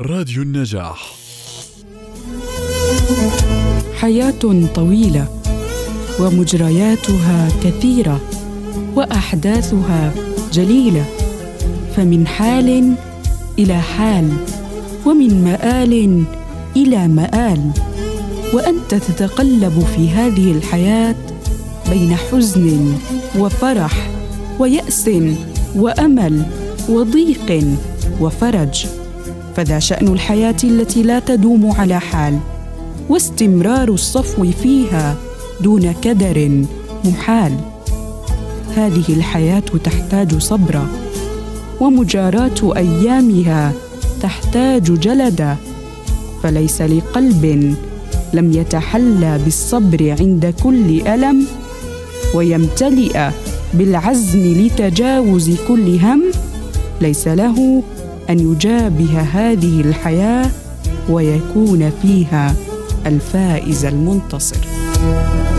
راديو النجاح. حياة طويلة ومجرياتها كثيرة وأحداثها جليلة، فمن حال إلى حال ومن مآل إلى مآل، وأنت تتقلب في هذه الحياة بين حزن وفرح ويأس وأمل وضيق وفرج، فذا شأن الحياة التي لا تدوم على حال، واستمرار الصفو فيها دون كدر محال. هذه الحياة تحتاج صبرا، ومجاراة أيامها تحتاج جلدا، فليس لقلب لم يتحلى بالصبر عند كل ألم، ويمتلئ بالعزم لتجاوز كل هم، ليس له أن يجابه هذه الحياة ويكون فيها الفائز المنتصر.